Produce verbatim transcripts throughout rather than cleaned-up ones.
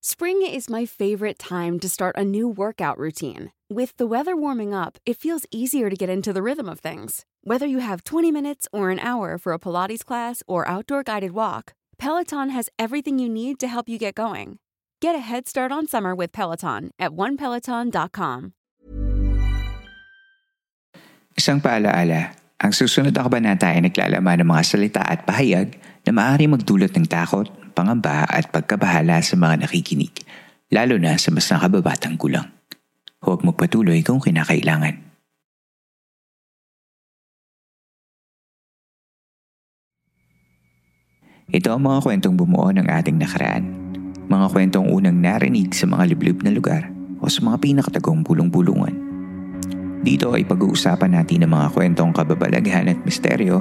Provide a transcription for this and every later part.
Spring is my favorite time to start a new workout routine. With the weather warming up, it feels easier to get into the rhythm of things. Whether you have twenty minutes or an hour for a Pilates class or outdoor guided walk, Peloton has everything you need to help you get going. Get a head start on summer with Peloton at one peloton dot com. Isang paalaala, ang susunod na kabanata ay naglalaman ng mga salita at pahayag na maaari magdulot ng takot, pangamba at pagkabahala sa mga nakikinig, lalo na sa mas nakababatang gulang. Huwag magpatuloy kung kinakailangan. Ito ang mga kwentong bumuo ng ating nakaraan. Mga kwentong unang narinig sa mga liblib na lugar o sa mga pinakatagong bulong-bulungan. Dito ay pag-uusapan natin ang mga kwentong kababalaghan at misteryo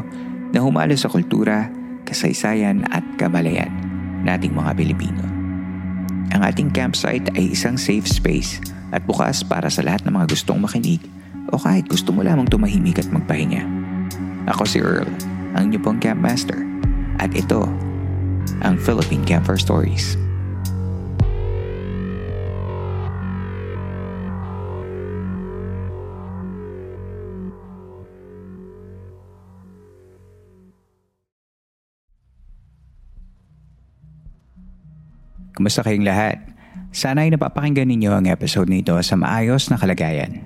na humalo sa kultura, kasaysayan at kamalayan nating mga Pilipino. Ang ating campsite ay isang safe space at bukas para sa lahat ng mga gustong makinig o kahit gusto mo lamang tumahimik at magpahinga. Ako si Earl, ang inyong pong Campmaster, at ito ang Philippine Campfire Stories. Kumusta kayong lahat? Sana ay napapakinggan ninyo ang episode nito sa maayos na kalagayan.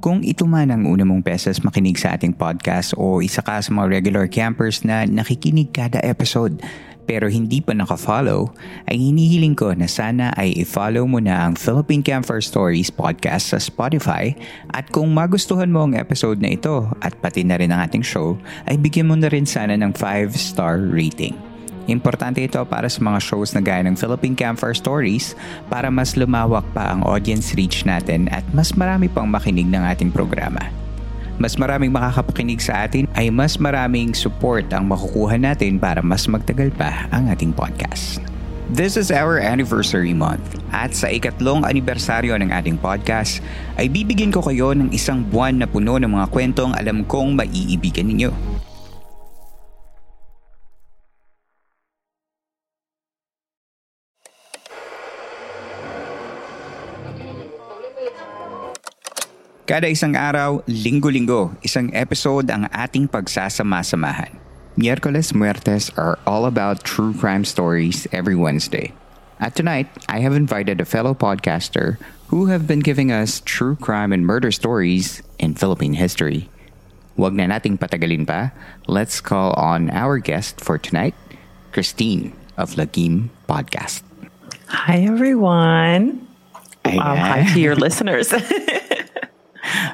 Kung ito man ang una mong beses makinig sa ating podcast o isa ka sa mga regular campers na nakikinig kada episode pero hindi pa naka-follow, ay hinihiling ko na sana ay i-follow mo na ang Philippine Campfire Stories podcast sa Spotify, at kung magustuhan mo ang episode na ito at pati na rin ang ating show, ay bigyan mo na rin sana ng five star rating. Importante ito para sa mga shows na gaya ng Philippine Campfire Stories para mas lumawak pa ang audience reach natin at mas marami pang makinig ng ating programa. Mas maraming makakapakinig sa atin ay mas maraming support ang makukuha natin para mas magtagal pa ang ating podcast. This is our anniversary month, at sa ikatlong anibersaryo ng ating podcast ay bibigyan ko kayo ng isang buwan na puno ng mga kwentong alam kong maiibigan ninyo. Kada isang araw, linggo-linggo, isang episode ang ating pagsasama-samahan. Miércoles Muertes are all about true crime stories every Wednesday. And tonight, I have invited a fellow podcaster who have been giving us true crime and murder stories in Philippine history. Huwag na nating patagalin pa. Let's call on our guest for tonight, Christine of Lagim Podcast. Hi, everyone. Wow, hi to your listeners.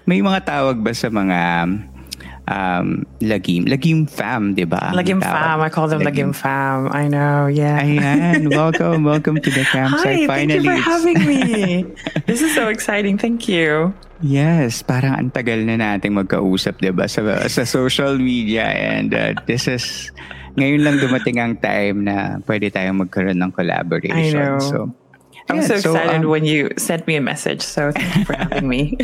May mga tawag ba sa mga um, lagim? Lagim fam, di ba? Lagim fam. I call them lagim, lagim fam. I know, yeah. Ayan, welcome, welcome to the campsite. Hi, finally, thank you for having me. This is so exciting. Thank you. Yes, parang ang tagal na nating magkausap, di ba, sa, sa social media. And uh, this is, ngayon lang dumating ang time na pwede tayong magkaroon ng collaboration. I know. So, I'm yeah, so excited so, um, when you sent me a message. So thank you for having me.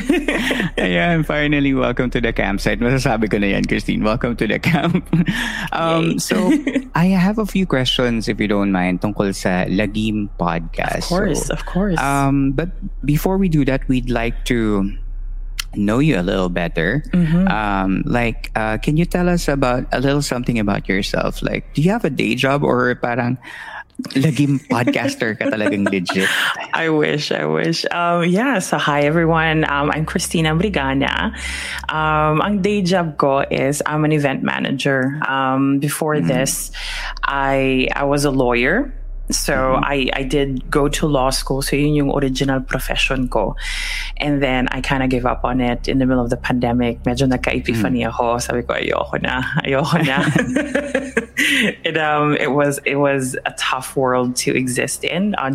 Ayan, finally, welcome to the campsite. Masasabi ko na yan, Christine. Welcome to the camp. Um, so I have a few questions, if you don't mind, tungkol sa Lagim Podcast. Of course, so, of course. Um, but before we do that, we'd like to know you a little better. Mm-hmm. Um, like, uh, can you tell us about a little something about yourself? Like, do you have a day job or parang... Lagim podcaster ka talagang legit. I wish, I wish. Um, yeah, so hi everyone. Um, I'm Christina Brigana. Um, ang day job ko is I'm an event manager. Um, before mm-hmm. this, I I was a lawyer. So mm-hmm. I, I did go to law school. So yun yung original profession ko. And then I kind of gave up on it in the middle of the pandemic. Medyo nagka-epiphany mm-hmm. ako. Sabi ko, ayoko na, ayoko na. It um it was it was a tough world to exist in, uh,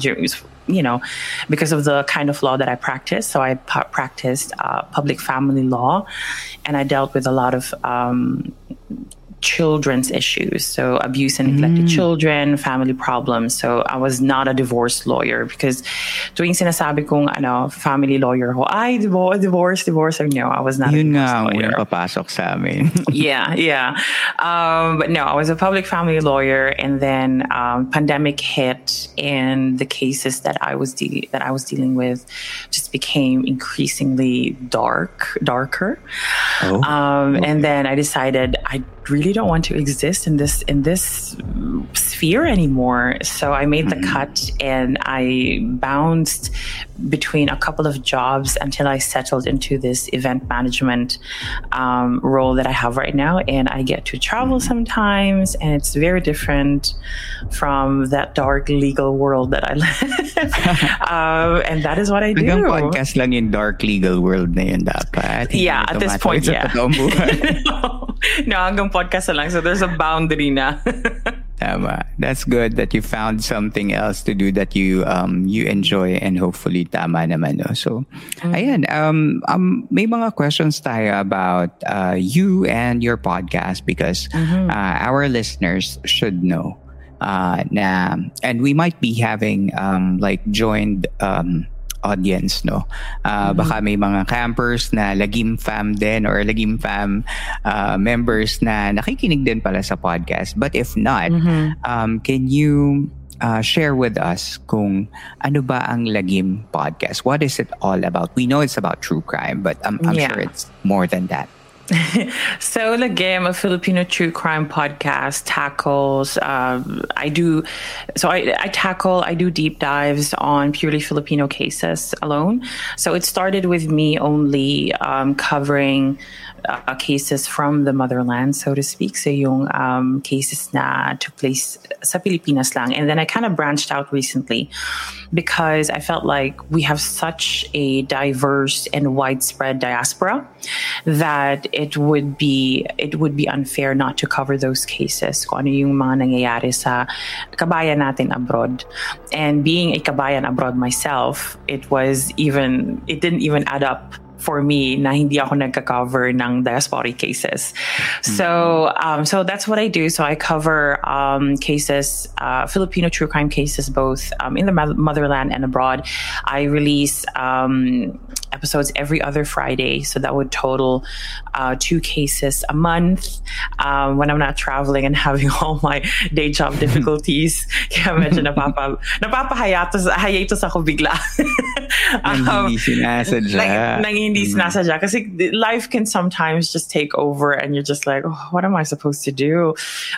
you know, because of the kind of law that I practiced. So I p- practiced uh, public family law, and I dealt with a lot of um, children's issues. So abuse and neglected mm. children, family problems. So I was not a divorce lawyer because tuwing sinasabi kong ano, family lawyer ho, ay, divorce, divorce. Or, no, I was not Yun a divorce nga, lawyer. Yun nga, papasok sa amin. yeah, yeah. Um, but no, I was a public family lawyer, and then um, pandemic hit, and the cases that I was de- that I was dealing with just became increasingly dark, darker. Oh, um, okay. And then I decided I really don't want to exist in this in this sphere anymore. So I made mm-hmm. the cut, and I bounced between a couple of jobs until I settled into this event management um, role that I have right now. And I get to travel mm-hmm. sometimes, and it's very different from that dark legal world that I live. um, and that is what I do. Tagang podcast lang in dark legal world na yun dapat. Yeah, at this point, yeah. no, no, hanggang podcast lang. So there's a boundary na. Tama. That's good that you found something else to do that you um you enjoy, and hopefully tama naman, no? So, mm-hmm. ayan. Um, um, may mga questions tayo about uh, you and your podcast because mm-hmm. uh, our listeners should know uh, na, and we might be having um like joined um audience, no? Uh, mm-hmm. Baka may mga campers na Lagim fam din or Lagim fam uh, members na nakikinig din pala sa podcast. But if not, mm-hmm. um, can you uh, share with us kung ano ba ang Lagim Podcast? What is it all about? We know it's about true crime, but I'm, I'm yeah. sure it's more than that. So Lagim, a Filipino true crime podcast, tackles um, I do so I, I tackle I do deep dives on purely Filipino cases alone. So it started with me only um, covering uh, cases from the motherland, so to speak, so yung um, cases na took place sa Pilipinas lang. And then I kind of branched out recently because I felt like we have such a diverse and widespread diaspora that it would be it would be unfair not to cover those cases, kung ano yung mga nangyayari sa kabayan natin abroad. And being a kabayan abroad myself, it was even it didn't even add up for me na hindi ako nagka-cover ng diasporic cases. Mm-hmm. So um, so that's what I do. So I cover um, cases, uh, Filipino true crime cases, both um, in the motherland and abroad. I release um, episodes every other Friday, so that would total uh, two cases a month um, when I'm not traveling and having all my day job difficulties. Kaya medyo napapa napapahayatos hayatos ako bigla. um, hindi sinasadya. Like, nang hindi sinasadya. Kasi life can sometimes just take over, and you're just like, oh, what am I supposed to do?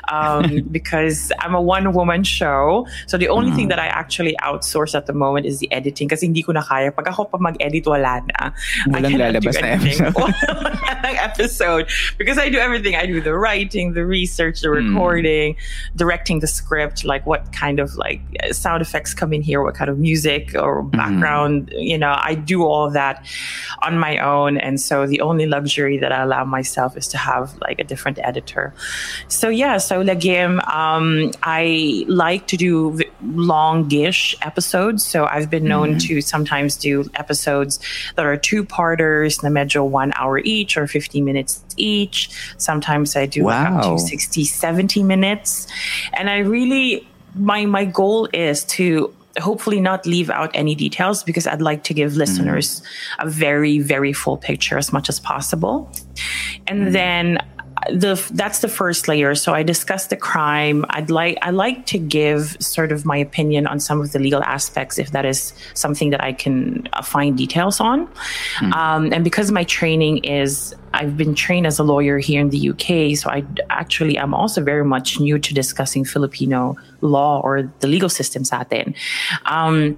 Um, because I'm a one-woman show, so the only mm. thing that I actually outsource at the moment is the editing. Kasi hindi ko na kaya. Pag ako pa mag-edit, wala na. Walang lalabas na episode. Walang episode. Because I do everything. I do the writing, the research, the recording, mm. directing the script, like what kind of like sound effects come in here, what kind of music or background, mm. you know, I do all that on my own. And so the only luxury that I allow myself is to have like a different editor. So yeah, so Lagim, um, I like to do longish episodes. So I've been known mm. to sometimes do episodes that are two-parters, na medyo one hour each or fifty minutes each. Sometimes I do wow. like up to sixty, seventy minutes. And I really, my my goal is to hopefully not leave out any details, because I'd like to give listeners mm. a very, very full picture as much as possible. And mm. then The, that's the first layer. So I discussed the crime. I'd like I like to give sort of my opinion on some of the legal aspects, if that is something that I can find details on. Mm-hmm. Um, and because my training is, I've been trained as a lawyer here in the U K, so I actually am also very much new to discussing Filipino law or the legal system sa atin. Um,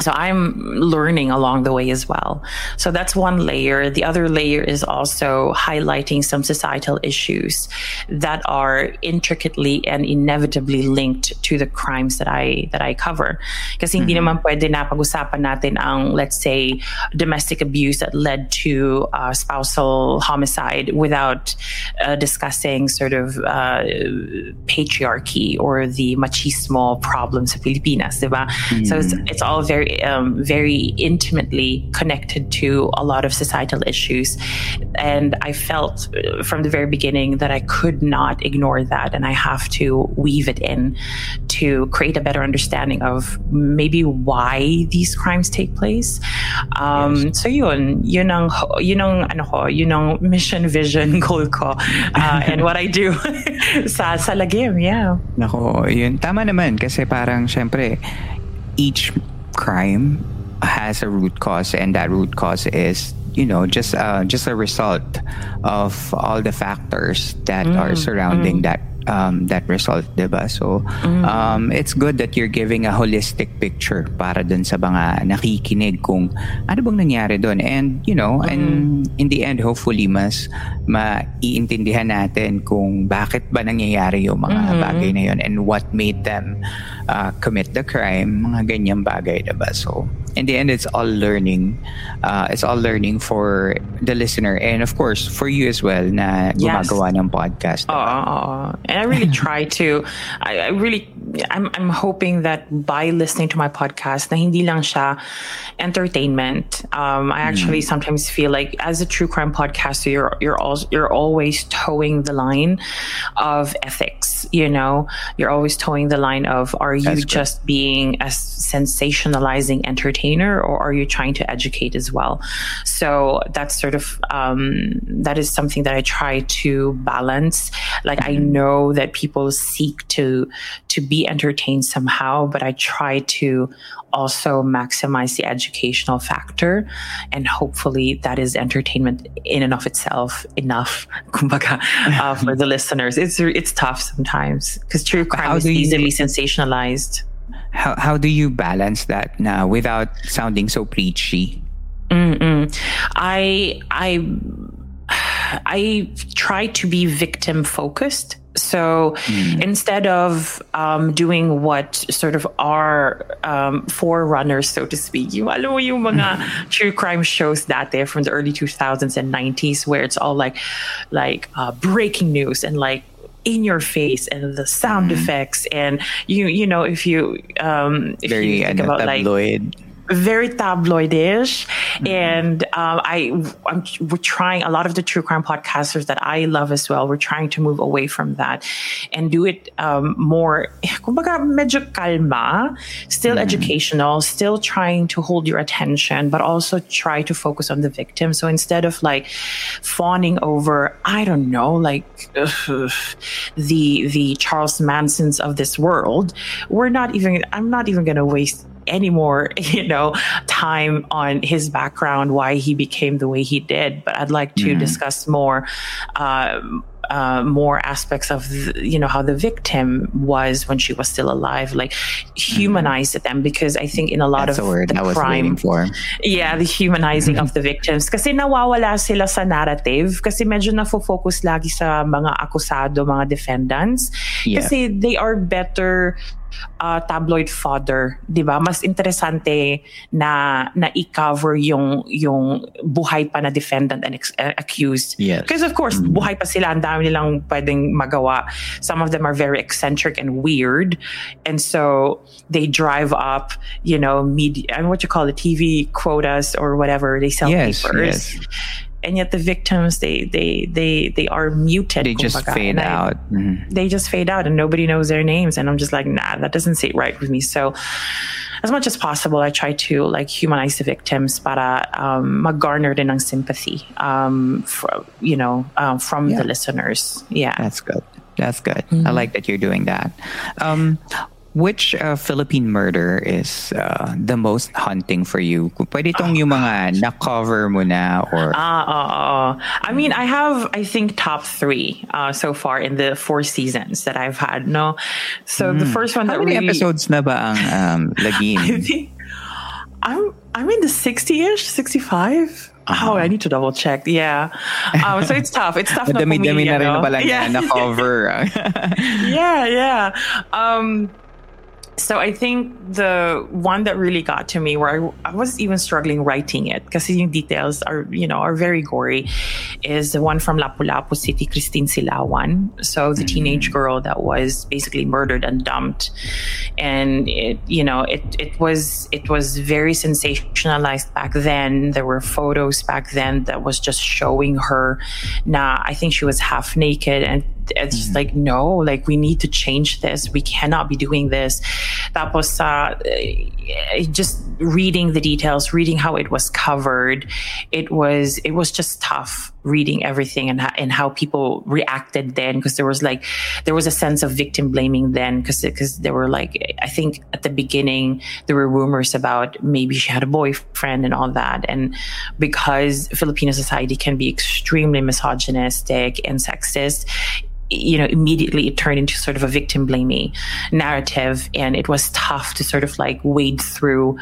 So I'm learning along the way as well. So that's one layer. The other layer is also highlighting some societal issues that are intricately and inevitably linked to the crimes that I that I cover. Kasi hindi naman pwede na pag-usapan natin ang, let's say, domestic abuse that led to uh, spousal homicide without uh, discussing sort of uh, patriarchy or the machismo problems of Pilipinas, diba? Mm-hmm. So it's, it's all very are um, very intimately connected to a lot of societal issues. And I felt from the very beginning that I could not ignore that, and I have to weave it in to create a better understanding of maybe why these crimes take place. Um, yes. So yun, yun ang, yun ang, ano ko, yun ang mission, vision, goal ko, uh, and what I do sa, sa Lagim, yeah. Nako, yun, tama naman, kasi parang syempre, each crime has a root cause, and that root cause is, you know, just uh, just a result of all the factors that mm, are surrounding mm. that um, that result, diba? So mm. um, it's good that you're giving a holistic picture para dun sa mga nakikinig kung ano bang nangyari dun, and you know, mm. and in the end, hopefully mas maiintindihan natin kung bakit ba nangyayari yung mga mm-hmm. bagay na yun, and what made them uh, commit the crime, mga ganyang bagay, diba? So in the end, it's all learning. Uh, it's all learning for the listener, and of course for you as well. Na yes. gumagawa ng podcast. Oh, oh, oh. And I really try to. I, I really, I'm, I'm hoping that by listening to my podcast, na hindi lang siya entertainment. Um, I actually mm. sometimes feel like as a true crime podcaster, you're you're all you're always towing the line of ethics. You know, you're always towing the line of, are you That's just good. being a sensationalizing entertainment, or are you trying to educate as well? So that's sort of um, that is something that I try to balance. Like mm-hmm. I know that people seek to to be entertained somehow, but I try to also maximize the educational factor, and hopefully that is entertainment in and of itself enough, kumbaga, uh, for the listeners. It's it's tough sometimes because true crime How is easily you- sensationalized. How how do you balance that now without sounding so preachy? Mm-mm. I I I try to be victim focused. So mm. instead of um, doing what sort of our um, forerunners, so to speak, you know, yung mga mm. true crime shows dati from the early two thousands and nineties, where it's all like like uh, breaking news and like in your face and the sound mm-hmm. effects, and you you know, if you um if very, you think ano, about tabloid. like very tabloidish, mm-hmm. and um I I'm, we're trying, a lot of the true crime podcasters that I love as well, we're trying to move away from that and do it um more kumbaga medyo kalma, still mm-hmm. educational, still trying to hold your attention, but also try to focus on the victim. So instead of like fawning over, I don't know, like ugh, the the Charles Mansons of this world, we're not even I'm not even going to waste any more, you know, time on his background, why he became the way he did. But I'd like to mm-hmm. discuss more, uh, uh, more aspects of, the, you know, how the victim was when she was still alive, like humanize mm-hmm. them, because I think in a lot That's of the, word the I was crime, for. yeah, the humanizing of the victims. Kasi nawawala sila sa narrative, kasi medyo nafo-focus lagi sa mga akusado, mga defendants, yeah. kasi they are better. Uh, tabloid fodder, di ba? Mas interesante na na i-cover yung yung buhay pa na defendant and ex- uh, accused. Yes. Because of course, mm-hmm. buhay pa sila, ang dami nilang pwedeng magawa. Some of them are very eccentric and weird, and so they drive up, you know, media, I mean, what you call it, T V quotas or whatever. They sell yes, papers. Yes. And yet the victims, they they they they are muted. They just kumbaga. fade I, out. Mm-hmm. They just fade out, and nobody knows their names. And I'm just like, nah, that doesn't sit right with me. So, as much as possible, I try to like humanize the victims, para um, mag-garner din ng sympathy, um, from, you know, um, from yeah. the listeners. Yeah, that's good. That's good. Mm-hmm. I like that you're doing that. Um, Which uh, Philippine murder is uh, the most haunting for you? Pwede tong oh, yung mga na-cover mo na or... Ah, uh, uh, uh. I mean, I have, I think, top three uh, so far in the four seasons that I've had, no? So mm. the first one How that really... How many episodes na ba ang um, Lagim? I think... I'm, I'm in the sixty-ish, sixty-five Uh-huh. Oh, I need to double check. Yeah. Um, so it's tough. It's tough. Dami-dami na rin na pala yeah. na cover. yeah, yeah. Um, So I think the one that really got to me, where I, I was even struggling writing it because the details are, you know, are very gory, is the one from Lapu-Lapu City, Christine Silawan. So the mm-hmm. teenage girl that was basically murdered and dumped, and it, you know, it it was it was very sensationalized back then. There were photos back then that was just showing her. Now I think she was half naked, and it's just mm-hmm. like, no, like we need to change this. We cannot be doing this. Tapos, uh, just reading the details, reading how it was covered, it was it was just tough reading everything and and how people reacted then, because there was like there was a sense of victim blaming then, because because there were like, I think at the beginning there were rumors about maybe she had a boyfriend and all that, and because Filipino society can be extremely misogynistic and sexist, you know, immediately it turned into sort of a victim blaming narrative, and it was tough to sort of like wade through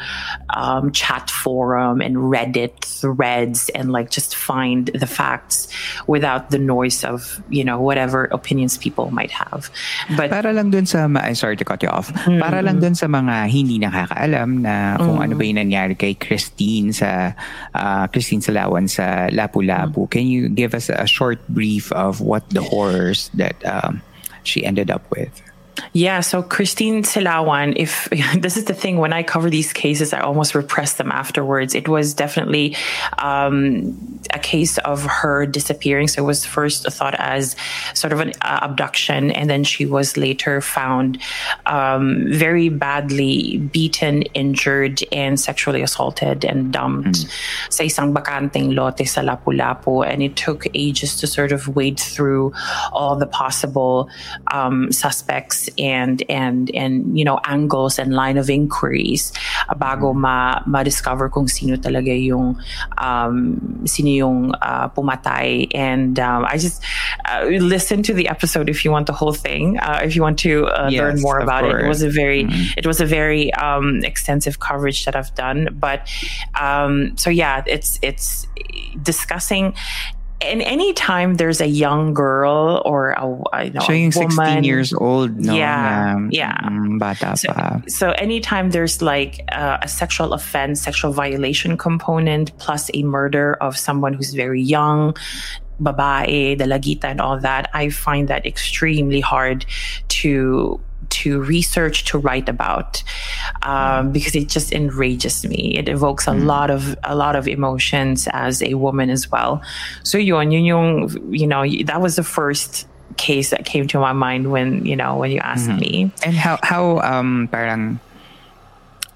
um, chat forum and Reddit threads and like just find the facts without the noise of, you know, whatever opinions people might have. But para lang dun sa ma- sorry to cut you off. Mm-hmm. Para lang dun sa mga hindi nakakaalam na kung mm-hmm. ano ba yung nangyari kay Christine sa uh, Christine Silawan sa Lapu-Lapu. Mm-hmm. Can you give us a short brief of what the horrors that um, she ended up with? Yeah, so Christine Silawan, if this is the thing, when I cover these cases, I almost repress them afterwards. It was definitely um, a case of her disappearing. So it was first thought as sort of an uh, abduction, and then she was later found um, very badly beaten, injured, and sexually assaulted and dumped mm-hmm. sa isang bakanteng lote sa Lapu-Lapu. And it took ages to sort of wade through all the possible um, suspects and and and you know, angles and line of inquiries bago ma ma-discover kung sino talaga yung um sino yung uh, pumatay. And um, I just uh, listen to the episode if you want the whole thing, uh, if you want to uh, yes, learn more about course. it. It was a very mm-hmm. it was a very um, extensive coverage that I've done, but um, so yeah, it's it's discussing. And any time there's a young girl or a, you know, so a woman, sixteen years old, no, yeah, um, yeah, bata so, pa. So anytime there's like uh, a sexual offense, sexual violation component, plus a murder of someone who's very young, babae, dalagita, and all that, I find that extremely hard to. to research, to write about, um, because it just enrages me. It evokes a mm. lot of a lot of emotions as a woman as well. So yun, yun yung, you know, that was the first case that came to my mind when, you know, when you asked mm-hmm. me. And how how um parang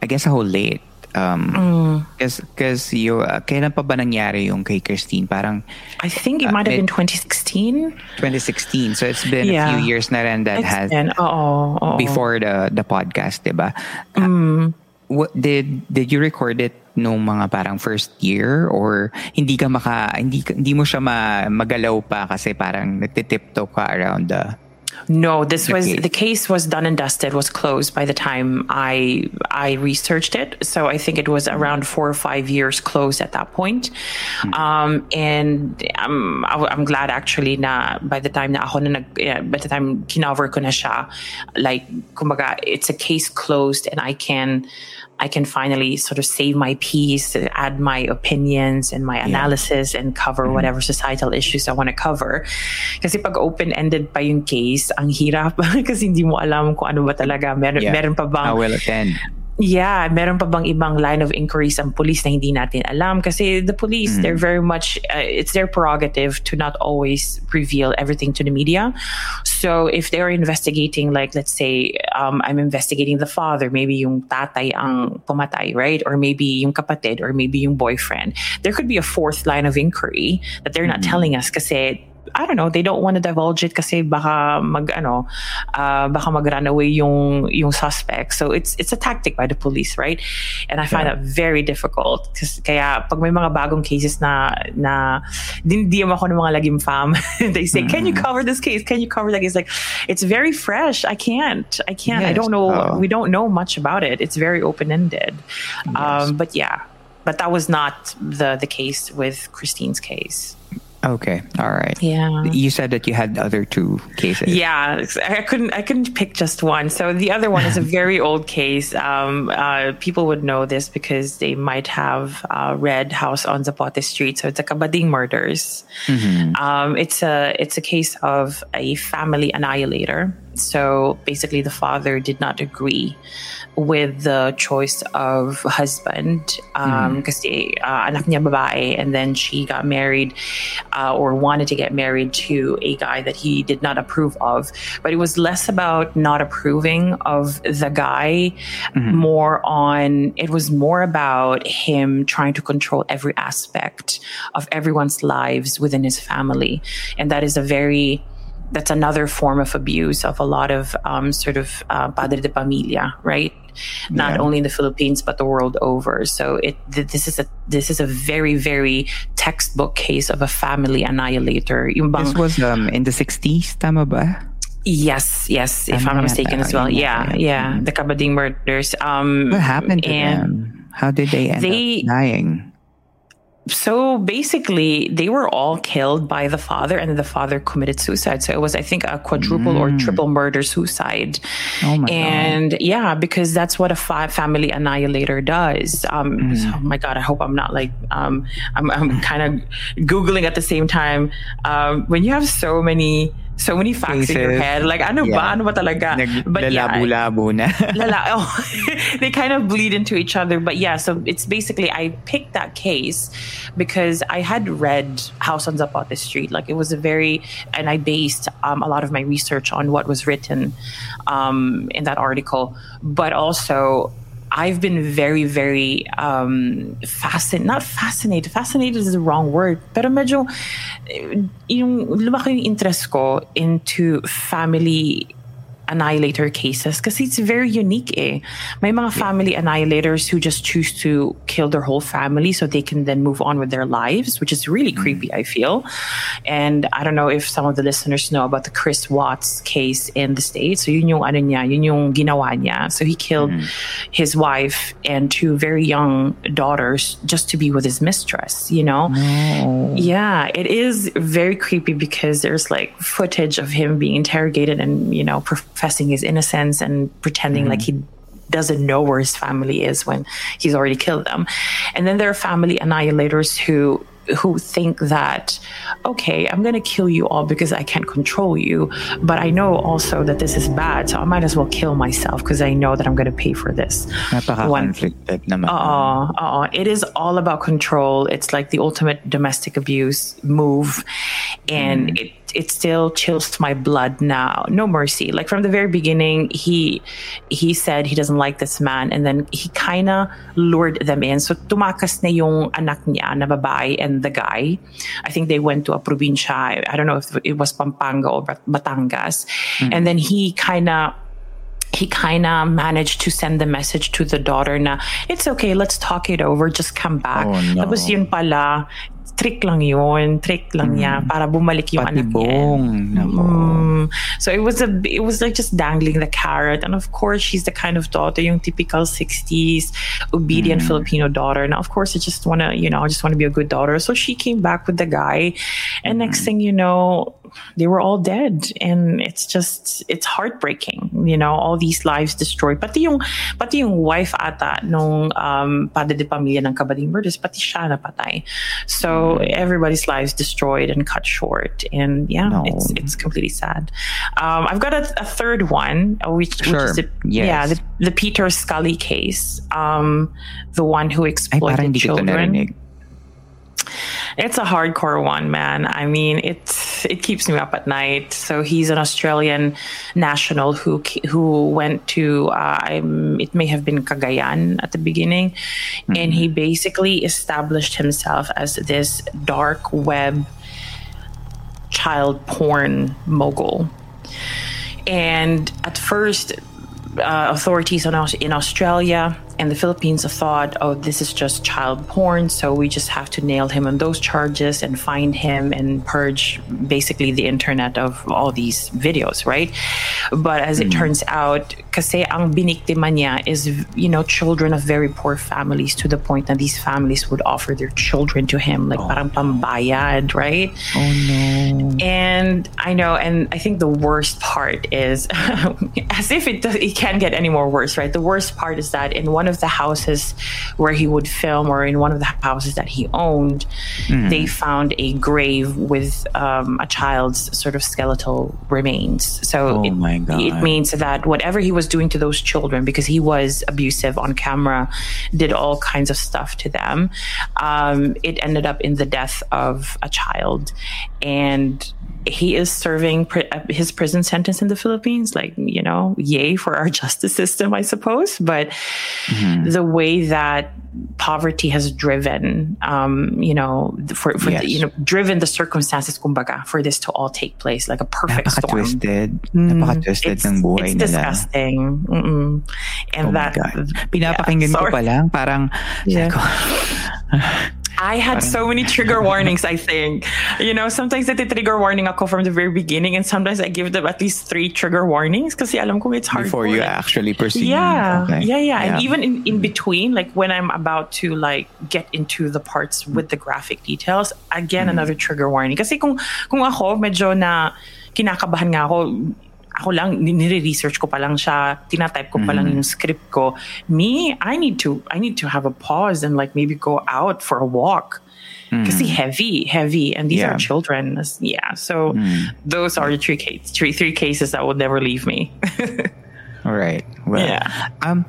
I guess how late um because mm. because you uh, kailan pa ba nangyari yung kay Christine? Parang I think it might uh, have been twenty sixteen twenty sixteen, so it's been yeah. a few years na rin that it's has been, oh, oh. before the the podcast, diba? Mm. Uh, what did did you record it nung mga parang first year, or hindi ka maka hindi hindi mo siya ma, magalaw pa kasi parang nagtitiptoe ka around the No, this was the case was done and dusted, was closed by the time I I researched it. So I think it was around four or five years closed at that point. Mm-hmm. Um, and I'm I'm glad actually na by the time na ako na nag, by the time kinover ko na siya, like kumbaga it's a case closed, and I can I can finally sort of save my piece, add my opinions and my analysis, yeah. and cover mm-hmm. whatever societal issues I want to cover. Kasi pag open-ended pa yung case, ang hirap kasi hindi mo alam kung ano ba talaga. Mer- yeah. Meron pa bang... I will attend. Yeah, meron pa bang ibang line of inquiries ang police na hindi natin alam? Kasi the police, mm-hmm. they're very much, uh, it's their prerogative to not always reveal everything to the media. So if they're investigating, like let's say, um, I'm investigating the father, maybe yung tatay ang pumatay, right? Or maybe yung kapatid, or maybe yung boyfriend. There could be a fourth line of inquiry that they're mm-hmm. not telling us kasi I don't know, they don't want to divulge it kasi baka mag ano uh, baka mag run away yung yung suspect. So it's it's a tactic by the police, right? And I find yeah. that very difficult kasi kaya pag may mga bagong cases na na dinidiyam ako ng mga Lagim fam, they say, mm-hmm. can you cover this case? Can you cover that case? Like, it's very fresh. I can't. I can't. Yes. I don't know. Oh. We don't know much about it. It's very open-ended. Yes. Um, but yeah, but that was not the the case with Christine's case. Okay. All right. Yeah. You said that you had other two cases. Yeah. I couldn't I couldn't pick just one. So the other one is a very old case. Um, uh, people would know this because they might have uh, read House on Zapote Street. So it's a Kabading murders. Mm-hmm. Um, it's a it's a case of a family annihilator. So basically the father did not agree with the choice of husband um, mm. kasi uh, anak niya babae, and then she got married uh, or wanted to get married to a guy that he did not approve of. But it was less about not approving of the guy, mm-hmm. more on, it was more about him trying to control every aspect of everyone's lives within his family. And that is a very That's another form of abuse of a lot of um, sort of uh, padre de familia, right? Not yeah. only in the Philippines but the world over. So it th- this is a this is a very very textbook case of a family annihilator. Yung bang, this was um, in the sixties, tama ba? Yes, yes. Tama if I'm not mistaken as well. Yeah, yeah. yeah. Mm-hmm. The Kabading murders. Um, what happened to them? How did they end they, up dying? So basically, they were all killed by the father, and the father committed suicide. So it was, I think, a quadruple mm. or triple murder suicide. Oh my and God. Yeah, because that's what a fa- family annihilator does. Um, mm. so, oh my God, I hope I'm not like um, I'm, I'm kind of Googling at the same time. Um, when you have so many. So many facts cases. In your head. Like, ano yeah. ba? Ano ba talaga? Naglalabo-labo yeah, na. Lala- oh. They kind of bleed into each other. But yeah, so it's basically, I picked that case because I had read House on Zapote Street. Like, it was a very, and I based um, a lot of my research on what was written um, in that article. But also, I've been very, very um, fascinated. Not fascinated. Fascinated is the wrong word. Pero medyo, yung lumaki yung interest ko into family annihilator cases kasi it's very unique eh. May mga family annihilators who just choose to kill their whole family so they can then move on with their lives, which is really creepy, I feel. And I don't know if some of the listeners know about the Chris Watts case in the States. So yun yung ano niya, yun yung ginawa niya. So he killed mm-hmm. his wife and two very young daughters just to be with his mistress, you know? No. Yeah, it is very creepy because there's like footage of him being interrogated and, you know, professing his innocence and pretending mm. like he doesn't know where his family is when he's already killed them. And then there are family annihilators who who think that, okay, I'm going to kill you all because I can't control you, but I know also that this is bad, so I might as well kill myself because I know that I'm going to pay for this. Napaka-conflicted naman. Uh-uh, uh-uh. It is all about control. It's like the ultimate domestic abuse move, and mm. it it still chills my blood now. No mercy. Like from the very beginning, he he said he doesn't like this man, and then he kind of lured them in. So tumakas na yung anak niya na babae and the guy. I think they went to a probinsya. I don't know if it was Pampanga or Batangas. Mm-hmm. And then he kind of he kind of managed to send the message to the daughter na, it's okay, let's talk it over, just come back. Oh, no. Tapos yun pala, trick lang yun, trick lang niya mm. para bumalik yung anak niya. Mm. So it was a, it was like just dangling the carrot, and of course she's the kind of daughter, yung typical sixties obedient mm. Filipino daughter. Now of course I just wanna, you know, I just wanna be a good daughter. So she came back with the guy, and mm. next thing you know, they were all dead, and it's just it's heartbreaking, you know, all these lives destroyed. Pati yung pati yung wife ata nung um, padre de pamilya ng Kabading murders, pati siya napatay. So. So everybody's lives destroyed and cut short, and yeah, no. it's it's completely sad. Um, I've got a, a third one, which, sure. which is the, yes. yeah, the, the Peter Scully case, um, the one who exploited Ay, children. It's a hardcore one, man. I mean, it's it keeps me up at night. So he's an Australian national who who went to uh, it may have been Cagayan at the beginning, mm-hmm. and he basically established himself as this dark web child porn mogul. And at first, uh, authorities in Australia and the Philippines thought, oh, this is just child porn, so we just have to nail him on those charges and find him and purge basically the internet of all these videos, right? But as mm-hmm. it turns out, Kasi ang biniktima niya is, you know, children of very poor families, to the point that these families would offer their children to him, like oh, parang pambayad, right? Oh no. And I know, and I think the worst part is, as if it, it can't get any more worse, right? The worst part is that in one of the houses where he would film, or in one of the houses that he owned, mm. they found a grave with um, a child's sort of skeletal remains. So oh, it, my God. it means that whatever he was doing to those children, because he was abusive on camera, did all kinds of stuff to them, um, it ended up in the death of a child. And he is serving pr- his prison sentence in the Philippines. Like, you know, yay for our justice system, I suppose. But mm-hmm. the way that poverty has driven, um, you know, for, for yes. the, you know, driven the circumstances, kumbaga, for this to all take place, like a perfect napaka-twisted, storm. Napaka-twisted. Napaka-twisted ng buhay nila. It's disgusting. Mm-mm. And oh that, pinapakinggan yeah, ko pa lang, parang, yeah. ko, I had so many trigger warnings, I think. You know, sometimes I trigger warning ako from the very beginning, and sometimes I give them at least three trigger warnings kasi alam ko it's hard. Before you actually proceed. Yeah, okay. yeah, yeah, yeah. And even in, in between, like when I'm about to like get into the parts with the graphic details, again, mm-hmm. another trigger warning. Kasi kung, kung ako, medyo na kinakabahan nga ako, ako lang, nire-research ko pa lang siya, tinatype ko pa lang yung script ko. Me, I need to, I need to have a pause and like maybe go out for a walk. Mm. Kasi heavy, heavy. And these yeah. are children. Yeah. So mm. those are the three, case, three, three cases that will never leave me. All right. Well, yeah. um,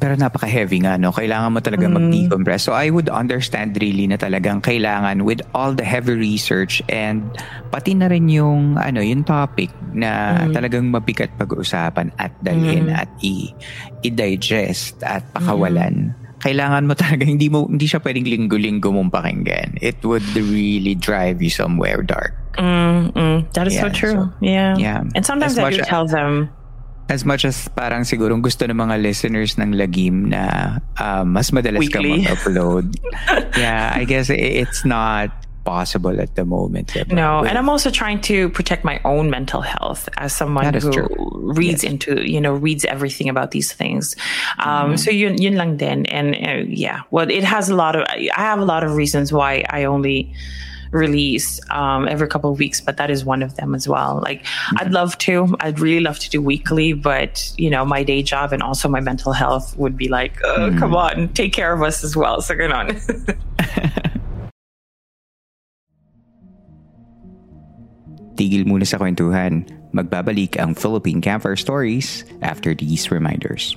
pero napaka-heavy nga, no? Kailangan mo talaga mag-decompress. So, I would understand really na talagang kailangan with all the heavy research and pati na rin yung, ano, yung topic na mm. talagang mabigat pag-uusapan at dalhin mm. at i- i-digest at pakawalan. Mm. Kailangan mo talaga, hindi mo hindi siya pwedeng linggo-linggo mong pakinggan. It would really drive you somewhere dark. Mm-mm. That is yeah, so true. So, yeah. yeah. And sometimes I do tell them, as much as parang sigurong gusto ng mga listeners ng Lagim na um, mas madalas weekly ka mag-upload. Yeah, I guess it's not possible at the moment. No, and I'm also trying to protect my own mental health as someone who true. reads yes. into, you know, reads everything about these things. Um, mm-hmm. So yun, yun lang din. And uh, yeah, well, it has a lot of, I have a lot of reasons why I only release um every couple of weeks, but that is one of them as well. Like mm-hmm. I'd love to I'd really love to do weekly, but you know, my day job and also my mental health would be like oh, mm-hmm. come on, take care of us as well, so good on. Tigil muna sa kwentuhan. Magbabalik ang Philippine Campfire Stories after these reminders.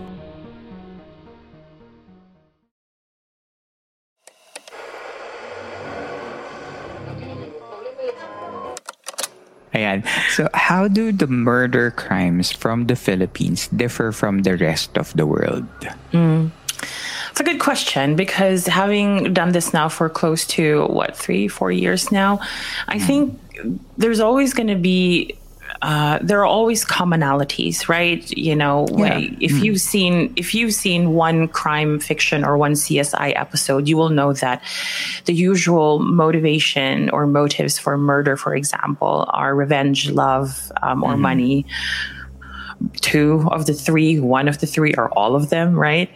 Ayan. So, how do the murder crimes from the Philippines differ from the rest of the world? Mm. It's a good question, because having done this now for close to, what, three, four years now, I mm. think there's always going to be, uh, there are always commonalities, right? You know, yeah. like if mm. you've seen if you've seen one crime fiction or one C S I episode, you will know that the usual motivation or motives for murder, for example, are revenge, love, um, or mm. money. Two of the three, one of the three, or all of them, right?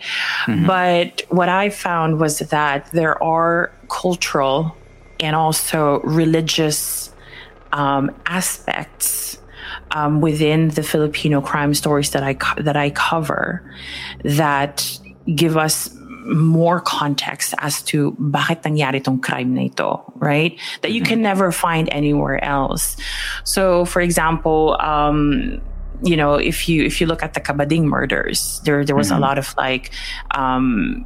Mm-hmm. But what I found was that there are cultural and also religious um, aspects um, within the Filipino crime stories that I co- that I cover that give us more context as to bakit nangyari tong crime na ito, right? That you can never find anywhere else. So, for example, um, you know, if you if you look at the Kabading murders, there there was mm-hmm. a lot of like, um,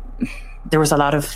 there was a lot of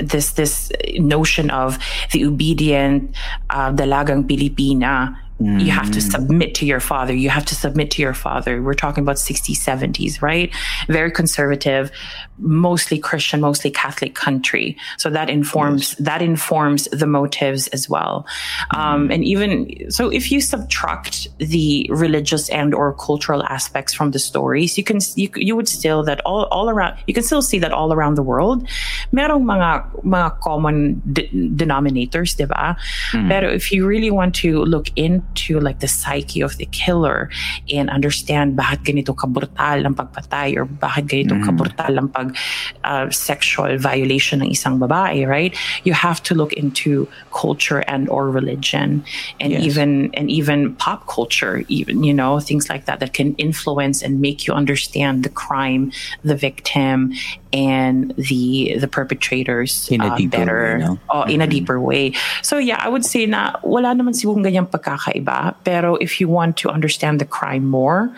this this notion of the obedient uh, dalagang Pilipina. You have to submit to your father. You have to submit to your father. We're talking about sixties, seventies, right? Very conservative, mostly Christian, mostly Catholic country. So that informs, that informs the motives as well. Um, and even, so if you subtract the religious and or cultural aspects from the stories, you can, you, you would still that all, all around, you can still see that all around the world, merong mga, mga common de- denominators, diba? Mm-hmm. Pero if you really want to look in to like the psyche of the killer and understand bakit ganito kabrutal ang pagpatay or bakit ganito mm. kabrutal ang pag uh, sexual violation ng isang babae, right? You have to look into culture and or religion and yes. even and even pop culture, even, you know, things like that that can influence and make you understand the crime, the victim, and the the perpetrators in a uh, deeper better, way, no? oh, mm-hmm. in a deeper way. So yeah, I would say na wala naman siguro ganyang pagkakaiba. Pero if you want to understand the crime more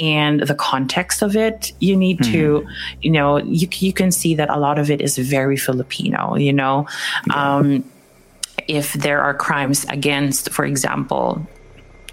and the context of it, you need mm-hmm. to, you know, you you can see that a lot of it is very Filipino. You know, yeah. um, if there are crimes against, for example,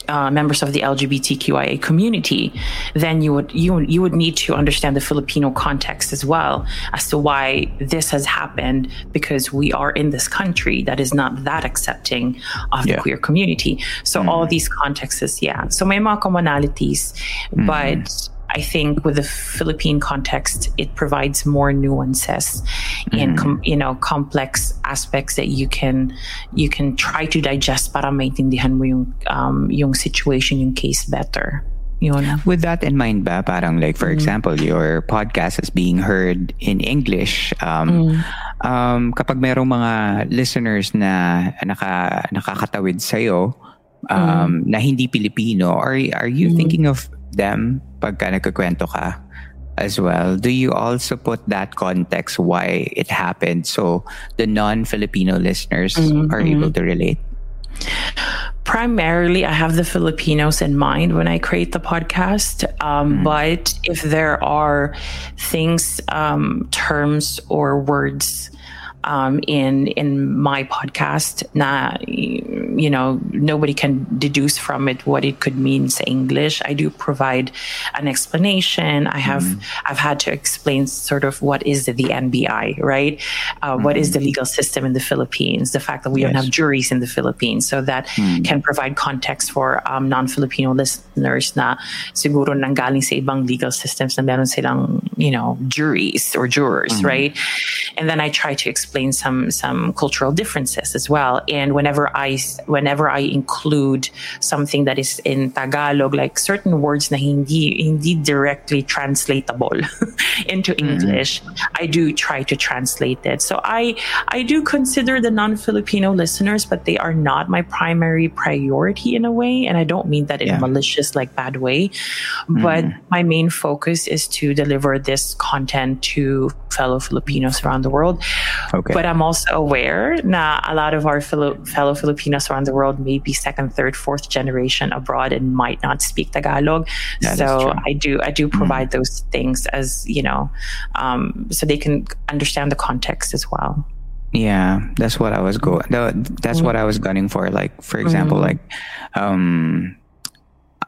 Uh, members of the L G B T Q I A community, then you would you you would need to understand the Filipino context as well as to why this has happened, because we are in this country that is not that accepting of yeah. the queer community. So mm-hmm. all these contexts, yeah. So may mga commonalities, mm-hmm. but I think with the Philippine context, it provides more nuances mm-hmm. and com- you know complex aspects that you can you can try to digest para maintindihan mo yung um, yung situation, yung case better. Yun. With that in mind ba, parang like for mm. example, your podcast is being heard in English. Um, mm. um, kapag merong mga listeners na naka, nakakatawid sa'yo um, mm. na hindi Pilipino, are are you mm. thinking of them pagka nagkukwento ka as well? Do you also put that context why it happened so the non-Filipino listeners mm-hmm. are able to relate? Primarily, I have the Filipinos in mind when I create the podcast. Um, mm-hmm. But if there are things, um, terms or words Um, in in my podcast, na you know nobody can deduce from it what it could mean in English, I do provide an explanation. I have mm. I've had to explain sort of what is the N B I, right? Uh, mm. What is the legal system in the Philippines? The fact that we yes. don't have juries in the Philippines, so that mm. can provide context for um, non-Filipino listeners. Na siguro nanggaling sa ibang legal systems na meron silang you know juries or jurors, mm. right? And then I try to explain. Explain some some cultural differences as well, and whenever I whenever I include something that is in Tagalog, like certain words na hindi hindi directly translatable into English, mm-hmm. I do try to translate it. So I I do consider the non-Filipino listeners, but they are not my primary priority in a way, and I don't mean that in yeah. a malicious like bad way, mm-hmm. but my main focus is to deliver this content to fellow Filipinos around the world. Okay. But I'm also aware that a lot of our fellow, fellow Filipinos around the world may be second, third, fourth generation abroad and might not speak Tagalog. That so I do I do provide mm-hmm. those things as, you know, um, so they can understand the context as well. Yeah, that's what I was going. That's mm-hmm. what I was gunning for. Like, for example, mm-hmm. like um,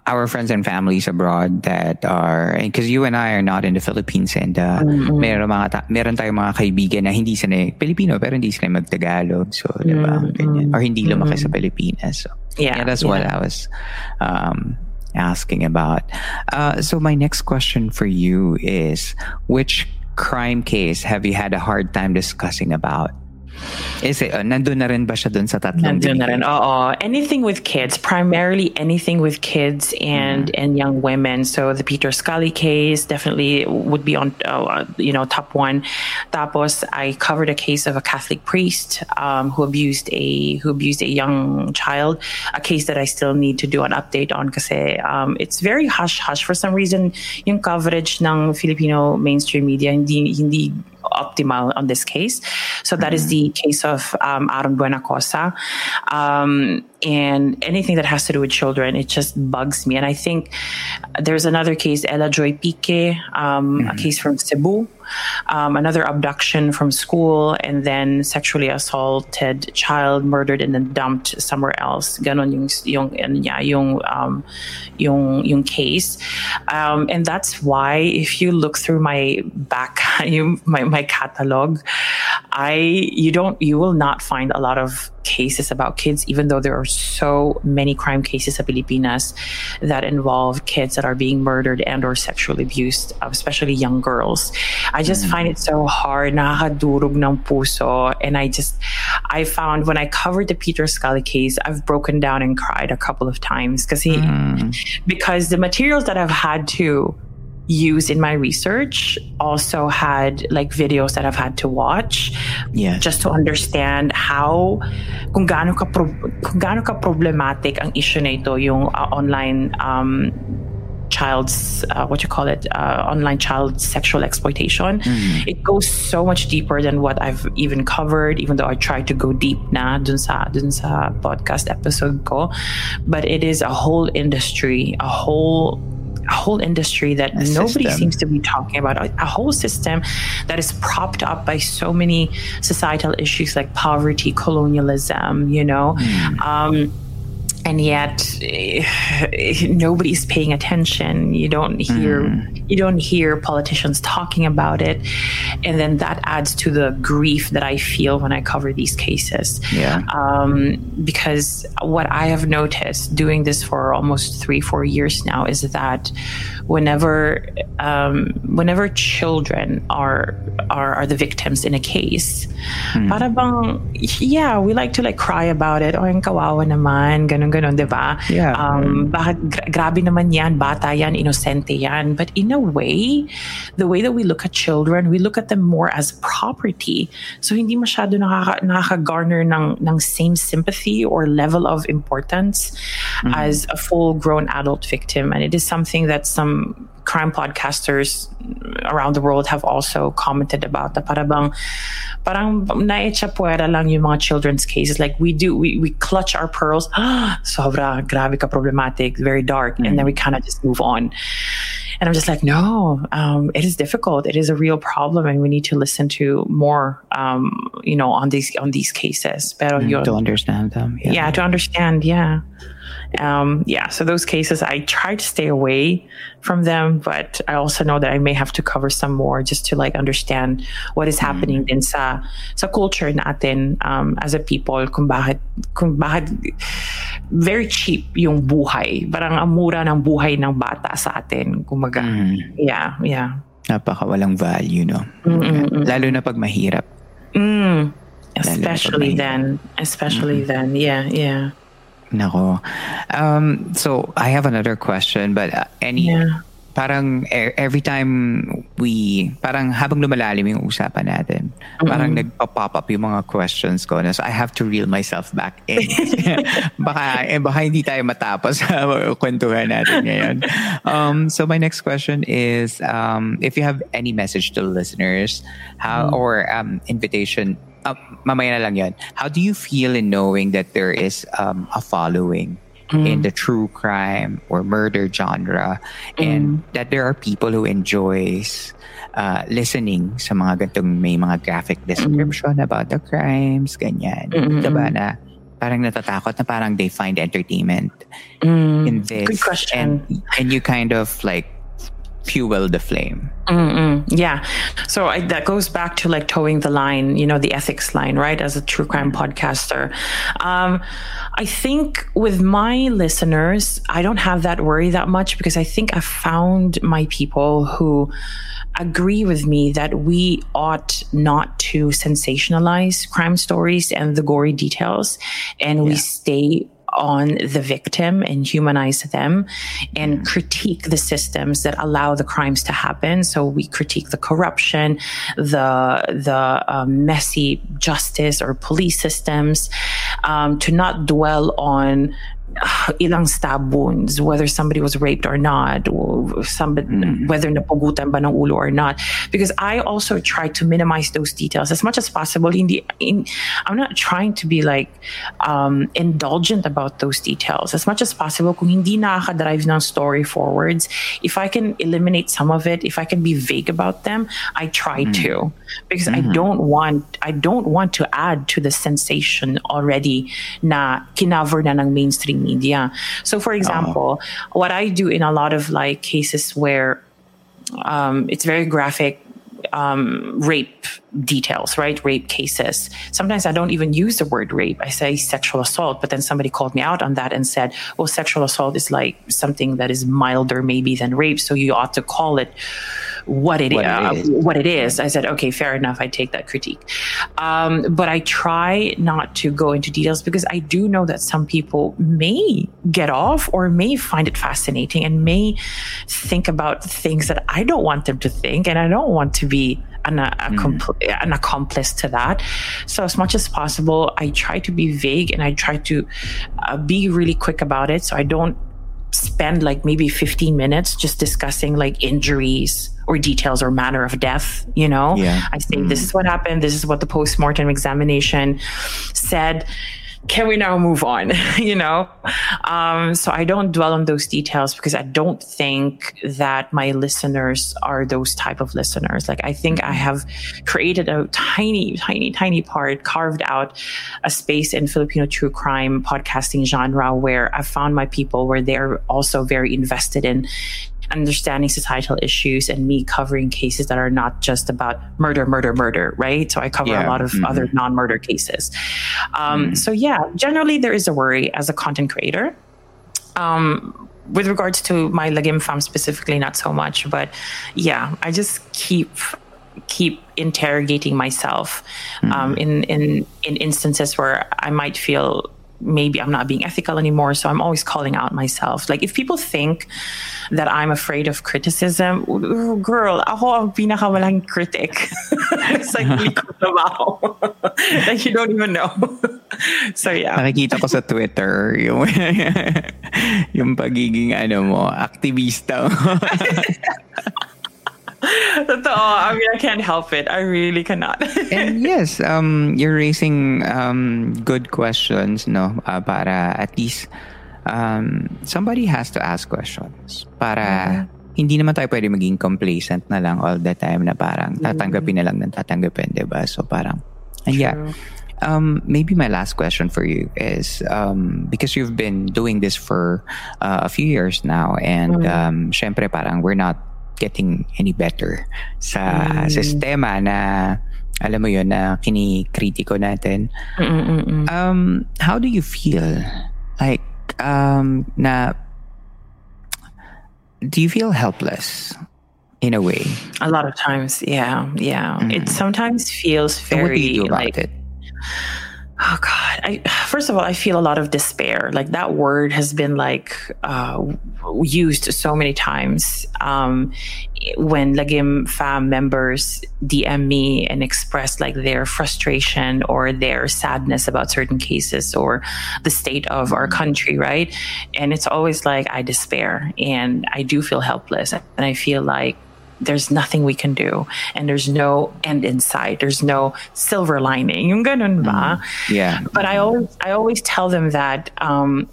our friends and families abroad that are, because you and I are not in the Philippines, and uh, mm-hmm. meron mga ta- meron tayong mga kaibigan na hindi sila Pilipino pero hindi sila mag-Tagalog, so mm-hmm. diba ganyan, or hindi lumaki mm-hmm. sa Pilipinas, so yeah, yeah that's yeah. what I was um, asking about. Uh, so my next question for you is, which crime case have you had a hard time discussing about? Is it, uh, nandun na rin ba siya dun sa tatlong nandun na rin, oo. Anything with kids, primarily anything with kids and mm. and young women. So the Peter Scully case definitely would be on, uh, you know, top one. Tapos, I covered a case of a Catholic priest um, who abused a who abused a young child, a case that I still need to do an update on kasi um, it's very hush-hush. For some reason, yung coverage ng Filipino mainstream media hindi hindi optimal on this case. So that mm-hmm. is the case of um, Aaron Buenacosa. Um, and anything that has to do with children, it just bugs me. And I think there's another case, Ella Joy Pique, um, mm-hmm. a case from Cebu, um, another abduction from school, and then sexually assaulted child, murdered, and then dumped somewhere else. Ganon yung yung yeah, yung um, yung yung case. Um, and that's why if you look through my back, you, my my catalog, I you don't you will not find a lot of cases about kids, even though there are so many crime cases sa Pilipinas that involve kids that are being murdered and or sexually abused, especially young girls. I just mm. find it so hard, nakakadurog ng puso, and I just I found when I covered the Peter Scully case, I've broken down and cried a couple of times kasi mm. because the materials that I've had to use in my research also had like videos that I've had to watch yes. just to understand how kung gaano ka pro, kung gaano ka problematic ang issue na ito, yung uh, online um child's uh, what you call it uh, online child sexual exploitation. Mm-hmm. It goes so much deeper than what I've even covered, even though I tried to go deep na dun sa dun sa podcast episode ko, but it is a whole industry, a whole A whole industry that a nobody system. seems to be talking about. A, a whole system that is propped up by so many societal issues like poverty, colonialism, you know. Mm. Um, and yet eh, nobody's paying attention. You don't hear mm. you don't hear politicians talking about it. And then that adds to the grief that I feel when I cover these cases. Yeah. Um, because what I have noticed doing this for almost three, four years now is that whenever um, whenever children are are are the victims in a case, mm. para bang, yeah, we like to like cry about it. Oh, ang kawawa naman, ganun ganun, diba? Yeah. Um, bakit gra- grabe naman yan, bata yan, inosente yan. But in a way, the way that we look at children, we look at them more as property. So hindi masyado nakaka- nakaka-garner ng, ng same sympathy or level of importance mm-hmm. as a full-grown adult victim. And it is something that some crime podcasters around the world have also commented about. Parang parang naecha puera lang yung mga children's cases. Like we do, we, we clutch our pearls. Ah, sobra, grabe ka problematic, very dark. Mm-hmm. And then we kind of just move on. And I'm just like, no, um, it is difficult. It is a real problem, and we need to listen to more, um, you know, on these on these cases. Pero mm, yun, to understand them. Yeah. yeah, to understand. Yeah. Um, yeah, so those cases, I try to stay away from them, but I also know that I may have to cover some more just to like understand what is happening mm. in sa sa culture natin um, as a people. Kung bakit kung bakit very cheap yung buhay, parang amura ng buhay ng bata sa atin. Kumaga, mm. yeah, yeah. Napakawalang value, no? Mm-mm-mm. Lalo na pag mahirap. Mm. Especially then, especially mm-hmm. then, yeah, yeah. Nako. Um, so I have another question, but uh, any yeah. parang er, every time we parang habang lumalalim yung usapan natin, mm-hmm. parang nagpa-pop up yung mga questions ko na, so I have to reel myself back in. baka eh, baka hindi tayo matapos sa kwentuhan natin ngayon. Um, so my next question is um, if you have any message to listeners, how mm-hmm. or um, invitation. Uh, mamaya na lang yan. How do you feel in knowing that there is um, a following mm. in the true crime or murder genre mm. and that there are people who enjoys uh, listening sa mga gantong may mga graphic description mm. about the crimes, ganyan. Mm-hmm. Diba na parang natatakot na parang they find entertainment mm. in this. Good question. And, and you kind of like fuel the flame. Mm-mm, yeah. So I, that goes back to like towing the line, you know, the ethics line, right? As a true crime podcaster. Um, I think with my listeners, I don't have that worry that much because I think I found my people who agree with me that we ought not to sensationalize crime stories and the gory details, and yeah. we stay on the victim and humanize them and mm. critique the systems that allow the crimes to happen. So we critique the corruption, the the uh, messy justice or police systems, um, to not dwell on uh, ilang stab wounds, whether somebody was raped or not, or somebody, mm. whether napagutan ba ng ulo or not. Because I also try to minimize those details as much as possible. In the, in, I'm not trying to be like um, indulgent about those details. As much as possible, kung hindi nakakadrive ng story forwards, if I can eliminate some of it, if I can be vague about them, I try mm. to. Because mm-hmm. I don't want, I don't want to add to the sensation already na kinaver na ng mainstream media. So for example, oh. what I do in a lot of like cases where um, it's very graphic um, rape details, right? Rape cases. Sometimes I don't even use the word rape. I say sexual assault, but then somebody called me out on that and said, well, sexual assault is like something that is milder maybe than rape. So you ought to call it what it, what uh, it is. What it is. I said, okay, fair enough. I take that critique. Um, but I try not to go into details because I do know that some people may get off or may find it fascinating and may think about things that I don't want them to think. And I don't want to be An, a, a compl- mm. an accomplice to that. So as much as possible, I try to be vague and I try to uh, be really quick about it. So I don't spend like maybe fifteen minutes just discussing like injuries or details or manner of death, you know? Yeah. I say, mm. this is what happened. This is what the post-mortem examination said. Can we now move on? you know? Um, so I don't dwell on those details because I don't think that my listeners are those type of listeners. Like, I think I have created a tiny, tiny, tiny part, carved out a space in Filipino true crime podcasting genre where I found my people, where they're also very invested in understanding societal issues and me covering cases that are not just about murder, murder, murder, right? So I cover yeah. a lot of mm-hmm. other non-murder cases. Um, mm-hmm. So yeah, generally there is a worry as a content creator. Um, with regards to my Lagim fam specifically, not so much, but yeah, I just keep keep interrogating myself mm-hmm. um, in, in, in instances where I might feel maybe I'm not being ethical anymore. So I'm always calling out myself. Like, if people think that I'm afraid of criticism, girl, ako ang pinakawalang critic. It's like, like, you don't even know. So yeah. Nakikita ko sa Twitter yung, yung pagiging ano mo, aktivista mo. Totoo. I mean, I can't help it. I really cannot. And yes, um, you're raising um, good questions, no? Uh, para at least um, somebody has to ask questions. Para mm-hmm. hindi naman tayo pwede maging complacent na lang all the time na parang tatanggapin na lang ng tatanggapin, diba? So parang, and True. yeah. Um, maybe my last question for you is, um, because you've been doing this for uh, a few years now, and mm-hmm. um, syempre parang we're not getting any better sa mm. sistema na, alam mo yun, na kinikritiko natin. Mm-mm-mm. Um, how do you feel? Like, um, na, do you feel helpless in a way? A lot of times, yeah, yeah. Mm. It sometimes feels very, so what do you do about like, it? Oh God! I, first of all, I feel a lot of despair. Like, that word has been like uh, used so many times. Um, when Lagim fam members D M me and express like their frustration or their sadness about certain cases or the state of mm-hmm. our country, right? And it's always like, I despair and I do feel helpless, and I feel like there's nothing we can do, and there's no end in sight. There's no silver lining. Yung ganun ba? Mm-hmm. Yeah. But I always, I always tell them that um,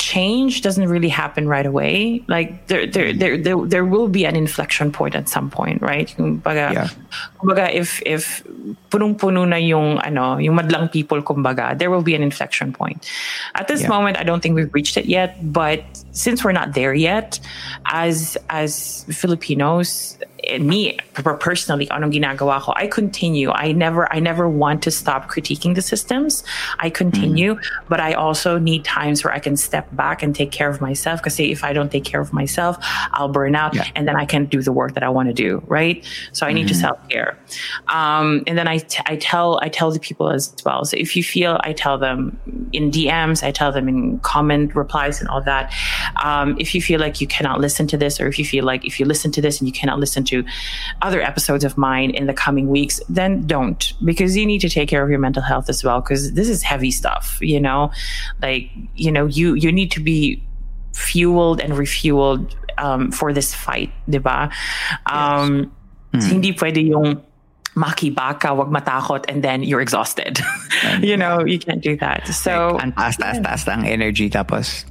change doesn't really happen right away. Like, there, there, there, there, there will be an inflection point at some point, right? Kumbaga, yeah. kumbaga if if punong-puno na yung ano, yung madlang people, kumbaga, there will be an inflection point. At this yeah. moment, I don't think we've reached it yet, but since we're not there yet, as as Filipinos, me personally, anong ginagawa ko, I continue. I never, I never want to stop critiquing the systems. I continue, mm-hmm. but I also need times where I can step back and take care of myself. Because if I don't take care of myself, I'll burn out, yeah. and then I can't do the work that I want to do. Right. So I mm-hmm. need to self care. Um, and then I, t- I tell, I tell the people as well. So if you feel, I tell them in D Ms, I tell them in comment replies and all that. Um, if you feel like you cannot listen to this, or if you feel like if you listen to this and you cannot listen to other episodes of mine in the coming weeks, then don't, because you need to take care of your mental health as well, because this is heavy stuff, you know, like, you know, you, you need to be fueled and refueled um, for this fight, diba? Um, yes. mm. Hindi pwede yung makibaka, wag matakot, and then you're exhausted. You know, you can't do that. So, like, ang taas-taas-taas ang energy, tapos...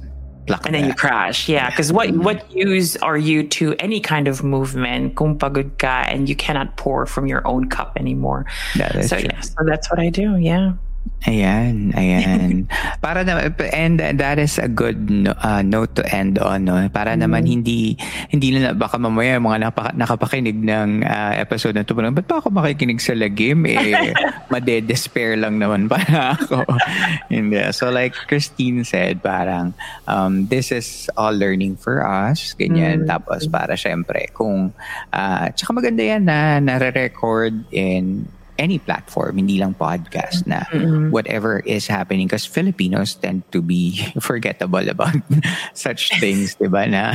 and then you crash. Yeah. Because what, what use are you to any kind of movement kung pagod ka and you cannot pour from your own cup anymore? That is so, true. Yeah, so that's what I do. Yeah. Ayan, ayan. Para na, and that is a good uh, note to end on. No? Para mm-hmm. naman hindi, hindi na baka mamaya mga napa, nakapakinig ng uh, episode na ito. Ba't pa ako makikinig sa Lagim? Eh, made-despair lang naman para ako. And, uh, so like Christine said, parang um, this is all learning for us. Ganyan. Mm-hmm. Tapos para syempre kung, uh, tsaka maganda yan na nare-record in any platform, hindi lang podcast, na mm-hmm. whatever is happening, because Filipinos tend to be forgettable about such things, diba na?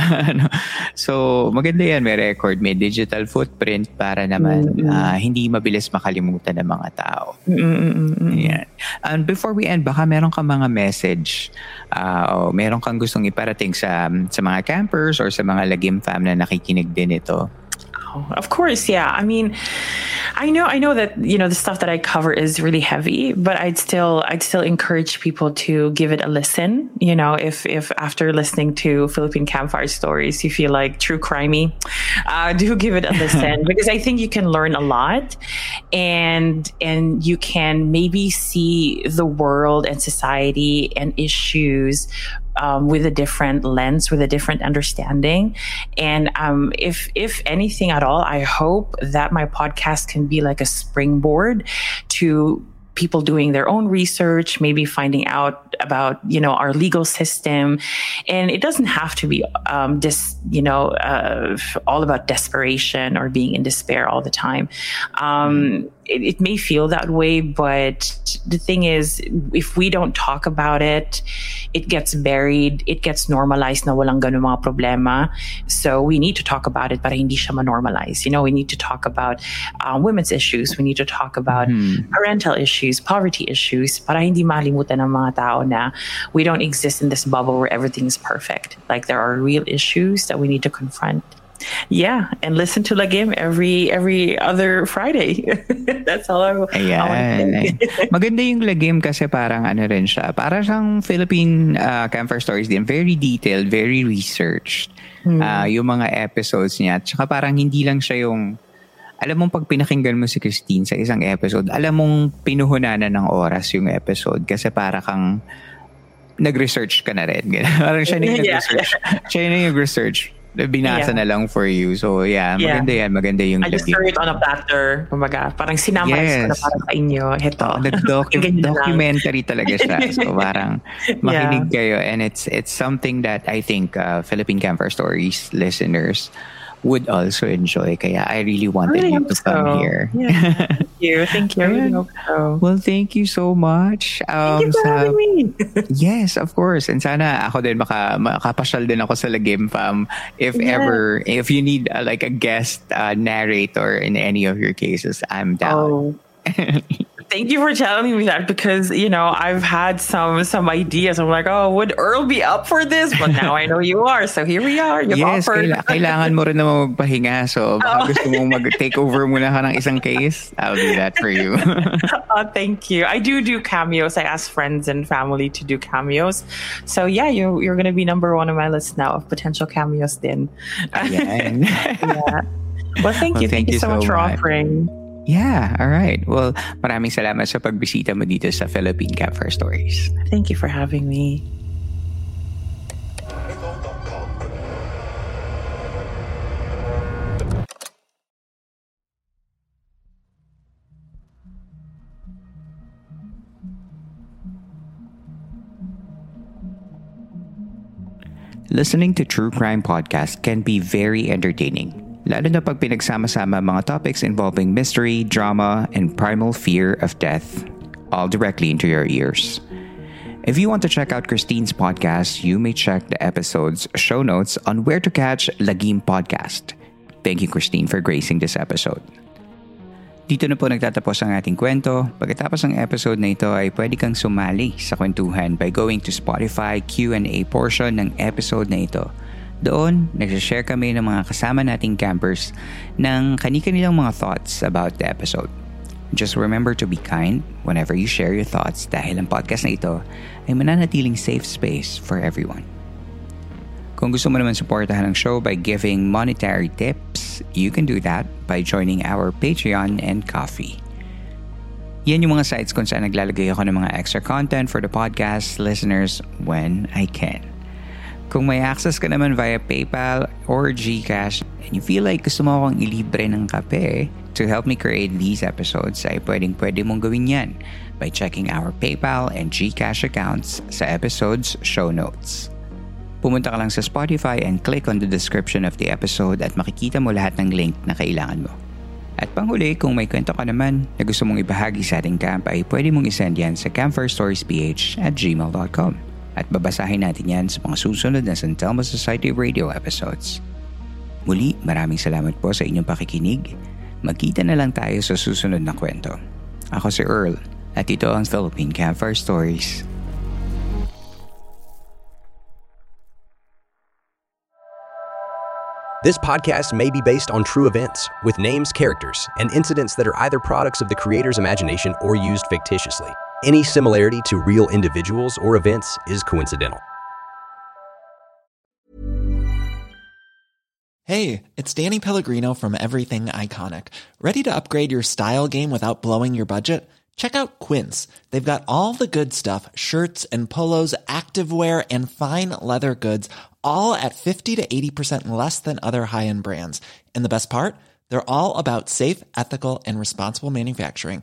So, maganda yan, may record, may digital footprint para naman mm-hmm. uh, hindi mabilis makalimutan ng mga tao. Mm-hmm. Yan. And before we end, baka meron kang mga message uh, o meron kang gustong iparating sa, sa mga campers or sa mga Lagim fam na nakikinig din ito. Of course, yeah. I mean, I know, I know that, you know, the stuff that I cover is really heavy, but I'd still, I'd still encourage people to give it a listen. You know, if, if after listening to Philippine Campfire Stories, you feel like true crimey, uh, do give it a listen, because I think you can learn a lot, and, and you can maybe see the world and society and issues Um, with a different lens, with a different understanding. And um, if if anything at all, I hope that my podcast can be like a springboard to people doing their own research, maybe finding out about, you know, our legal system. And it doesn't have to be um, just, you know, uh, all about desperation or being in despair all the time. Um, it, it may feel that way, but the thing is, if we don't talk about it, it gets buried, it gets normalized na walang ganun mga problema. So we need to talk about it, para hindi siya ma-normalize. You know, we need to talk about uh, women's issues. We need to talk about mm. parental issues, poverty issues, para hindi malimutan ng mga tao na we don't exist in this bubble where everything is perfect. Like, there are real issues that we need to confront. Yeah, and listen to Lagim every every other Friday. That's all I, I want to say. Maganda yung Lagim kasi parang ano rin siya. Para siyang Philippine uh, Campfire Stories din. Very detailed, very researched. Hmm. Uh, yung mga episodes niya. Tsaka parang hindi lang siya yung alam mong pag pinakinggan mo si Christine sa isang episode, alam mong pinuhunanan ng oras yung episode kasi para kang nag-research ka na rin. Parang siya na yung yeah. nag-research. Siya na yung research. Binasa yeah. na lang for you. So yeah, maganda yeah. yan. Maganda yung I just threw it on a platter. Kumbaga, parang sinamarize yes. ko na parang sa inyo. Heto. Nag-documentary documentary talaga siya. So parang makinig yeah. kayo. And it's it's something that I think uh, Philippine Campfire Stories listeners would also enjoy. Kaya I really wanted I really you to so. come here. Yeah. Thank you. Thank you. I really hope so. Well, thank you so much. Um, thank you for sa, having me. Yes, of course. And sana ako din maka, makapasyal din ako sa Lagim fam. If yeah. ever, if you need uh, like a guest uh, narrator in any of your cases, I'm down. Oh. Thank you for telling me that, because, you know, I've had some some ideas. I'm like, oh, would Earl be up for this? But now I know you are. So here we are. You've yes, offered. Yes, kailangan mo rin na magpahinga. So baka oh. gusto mong mag-take over muna ka ng isang case, I'll do that for you. Oh, thank you. I do do cameos. I ask friends and family to do cameos. So yeah, you're, you're going to be number one on my list now of potential cameos din. Yeah. Well, thank you. Well, thank, thank you so much, much for offering. Yeah, all right. Well, maraming salamat sa pagbisita mo dito sa Philippine Campfire Stories. Thank you for having me. listening to true crime podcasts can be very entertaining, lalo na pag pinagsama-sama mga topics involving mystery, drama, and primal fear of death, all directly into your ears. If you want to check out Christine's podcast, you may check the episode's show notes on where to catch Lagim Podcast. Thank you, Christine, for gracing this episode. Dito na po nagtatapos ang ating kwento. Pagkatapos ng episode na ito ay pwede kang sumali sa kwentuhan by going to Spotify Q and A portion ng episode na ito. Doon, nagsashare kami ng mga kasama nating campers ng kani-kanilang mga thoughts about the episode. Just remember to be kind whenever you share your thoughts dahil ang podcast na ito ay mananatiling safe space for everyone. Kung gusto mo naman supportahan ang show by giving monetary tips, you can do that by joining our Patreon and Ko-fi. Yan yung mga sites kung saan naglalagay ako ng mga extra content for the podcast listeners when I can. Kung may access ka naman via PayPal or GCash and you feel like gusto mo akong ilibre ng kape to help me create these episodes, ay pwedeng pwede mong gawin yan by checking our PayPal and GCash accounts sa episode's show notes. Pumunta ka lang sa Spotify and click on the description of the episode at makikita mo lahat ng link na kailangan mo. At panghuli, kung may kwento ka naman na gusto mong ibahagi sa ating camp, ay pwede mong isend yan sa campfirestoriesph at gmail dot com at babasahin natin yan sa mga susunod na Santelmo Society radio episodes. Muli, maraming salamat po sa inyong pakikinig. Magkita na lang tayo sa susunod na kwento. Ako si Earl at ito ang Philippine Campfire Stories. This podcast may be based on true events, with names, characters, and incidents that are either products of the creator's imagination or used fictitiously. Any similarity to real individuals or events is coincidental. Hey, it's Danny Pellegrino from Everything Iconic. Ready to upgrade your style game without blowing your budget? Check out Quince. They've got all the good stuff, shirts and polos, activewear, and fine leather goods, all at fifty to eighty percent less than other high-end brands. And the best part? They're all about safe, ethical, and responsible manufacturing.